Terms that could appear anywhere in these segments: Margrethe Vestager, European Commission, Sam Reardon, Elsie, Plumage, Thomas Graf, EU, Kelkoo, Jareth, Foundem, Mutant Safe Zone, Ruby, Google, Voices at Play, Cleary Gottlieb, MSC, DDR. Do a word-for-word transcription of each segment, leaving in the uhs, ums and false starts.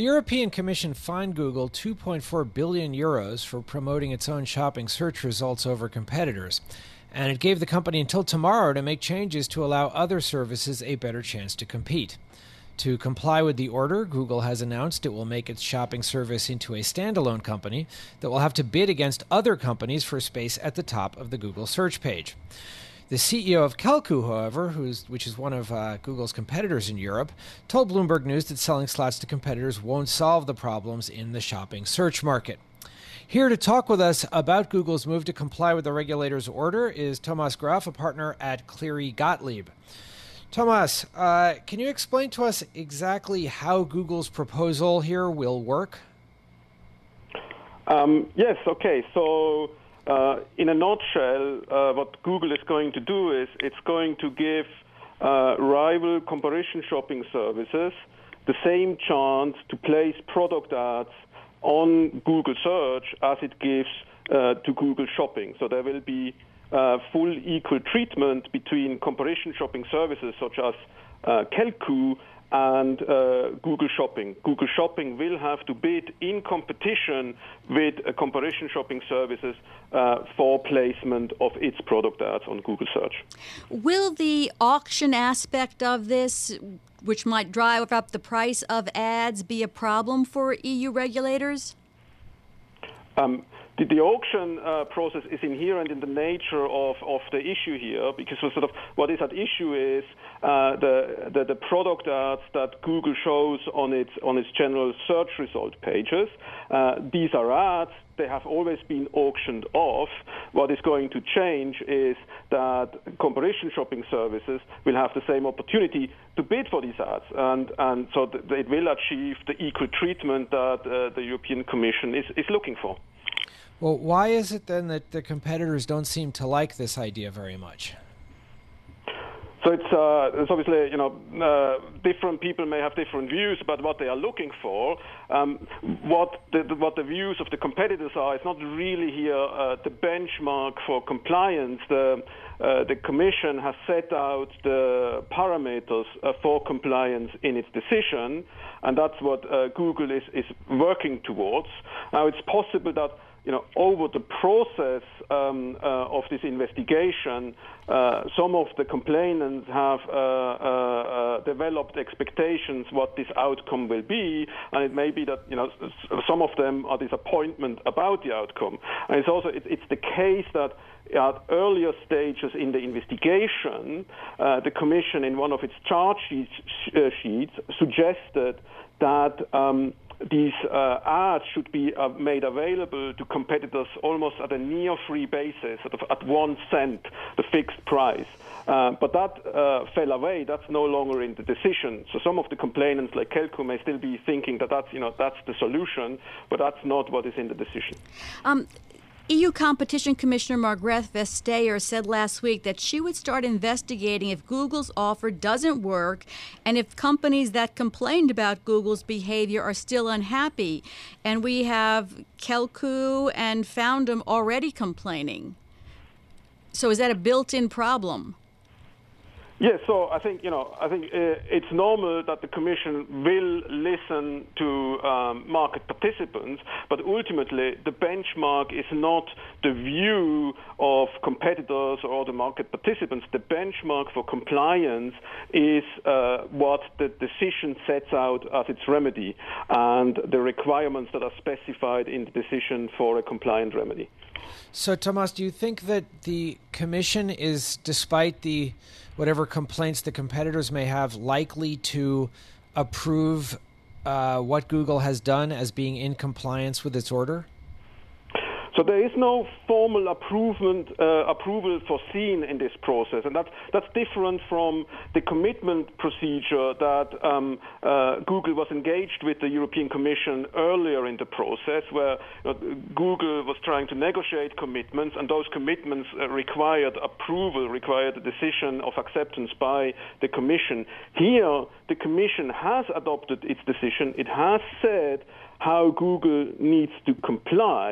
The European Commission fined Google two point four billion euros for promoting its own shopping search results over competitors, and it gave the company until tomorrow to make changes to allow other services a better chance to compete. To comply with the order, Google has announced it will make its shopping service into a standalone company that will have to bid against other companies for space at the top of the Google search page. The C E O of Kelkoo, however, who's, which is one of uh, Google's competitors in Europe, told Bloomberg News that selling slots to competitors won't solve the problems in the shopping search market. Here to talk with us about Google's move to comply with the regulator's order is Thomas Graf, a partner at Cleary Gottlieb. Thomas, uh, can you explain to us exactly how Google's proposal here will work? Um, yes, okay. So, Uh, in a nutshell, uh, what Google is going to do is it's going to give uh, rival comparison shopping services the same chance to place product ads on Google Search as it gives uh, to Google Shopping. So there will be uh, full equal treatment between comparison shopping services such as uh, Kelkoo and uh, Google Shopping. Google Shopping will have to bid in competition with uh, comparison shopping services uh, for placement of its product ads on Google Search. Will the auction aspect of this, which might drive up the price of ads, be a problem for E U regulators? Um, the, the auction uh, process is inherent in the nature of, of the issue here, because sort of what is at issue is uh, the, the the product ads that Google shows on its on its general search result pages. Uh, these are ads. They have always been auctioned off. What is going to change is that comparison shopping services will have the same opportunity to bid for these ads, and, and so th it will achieve the equal treatment that uh, the European Commission is, is looking for. Well, why is it then that the competitors don't seem to like this idea very much? So it's, uh, it's obviously, you know, uh, different people may have different views about what they are looking for. Um, what, the, what the views of the competitors are is not really here uh, the benchmark for compliance. The, uh, the Commission has set out the parameters uh, for compliance in its decision, and that's what uh, Google is, is working towards. Now, it's possible that You know, over the process um, uh, of this investigation, uh, some of the complainants have uh, uh, uh, developed expectations what this outcome will be, and it may be that you know some of them are disappointed about the outcome. And it's also it, it's the case that at earlier stages in the investigation, uh, the Commission, in one of its charge sheets, uh, sheets suggested that. Um, These uh, ads should be uh, made available to competitors almost at a near-free basis, sort of at one cent, the fixed price. Uh, but that uh, fell away. That's no longer in the decision. So some of the complainants, like Kelkoo, may still be thinking that that's, you know, that's the solution, but that's not what is in the decision. Um E U Competition Commissioner Margrethe Vestager said last week that she would start investigating if Google's offer doesn't work and if companies that complained about Google's behavior are still unhappy. And we have Kelkoo and Foundem already complaining. So is that a built-in problem? Yes, yeah, so I think, you know, I think uh, it's normal that the Commission will listen to um, market participants, but ultimately the benchmark is not the view of competitors or the market participants. The benchmark for compliance is uh, what the decision sets out as its remedy and the requirements that are specified in the decision for a compliant remedy. So, Thomas, do you think that the Commission is, despite the whatever complaints the competitors may have, likely to approve uh, what Google has done as being in compliance with its order? So there is no formal uh, approval foreseen in this process, and that's, that's different from the commitment procedure that um, uh, Google was engaged with the European Commission earlier in the process, where you know, Google was trying to negotiate commitments, and those commitments uh, required approval, required a decision of acceptance by the Commission. Here, the Commission has adopted its decision. It has said how Google needs to comply,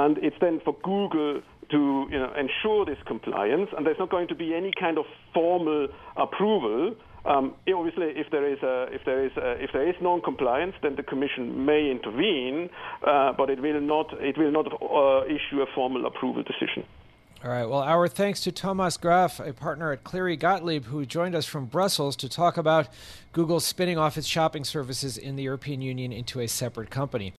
and it's then for Google to you know, ensure this compliance, and there's not going to be any kind of formal approval. Um, obviously, if there is a, if there is a, if there is non-compliance, then the Commission may intervene, uh, but it will not it will not uh, issue a formal approval decision. All right. Well, our thanks to Thomas Graf, a partner at Cleary Gottlieb, who joined us from Brussels to talk about Google spinning off its shopping services in the European Union into a separate company.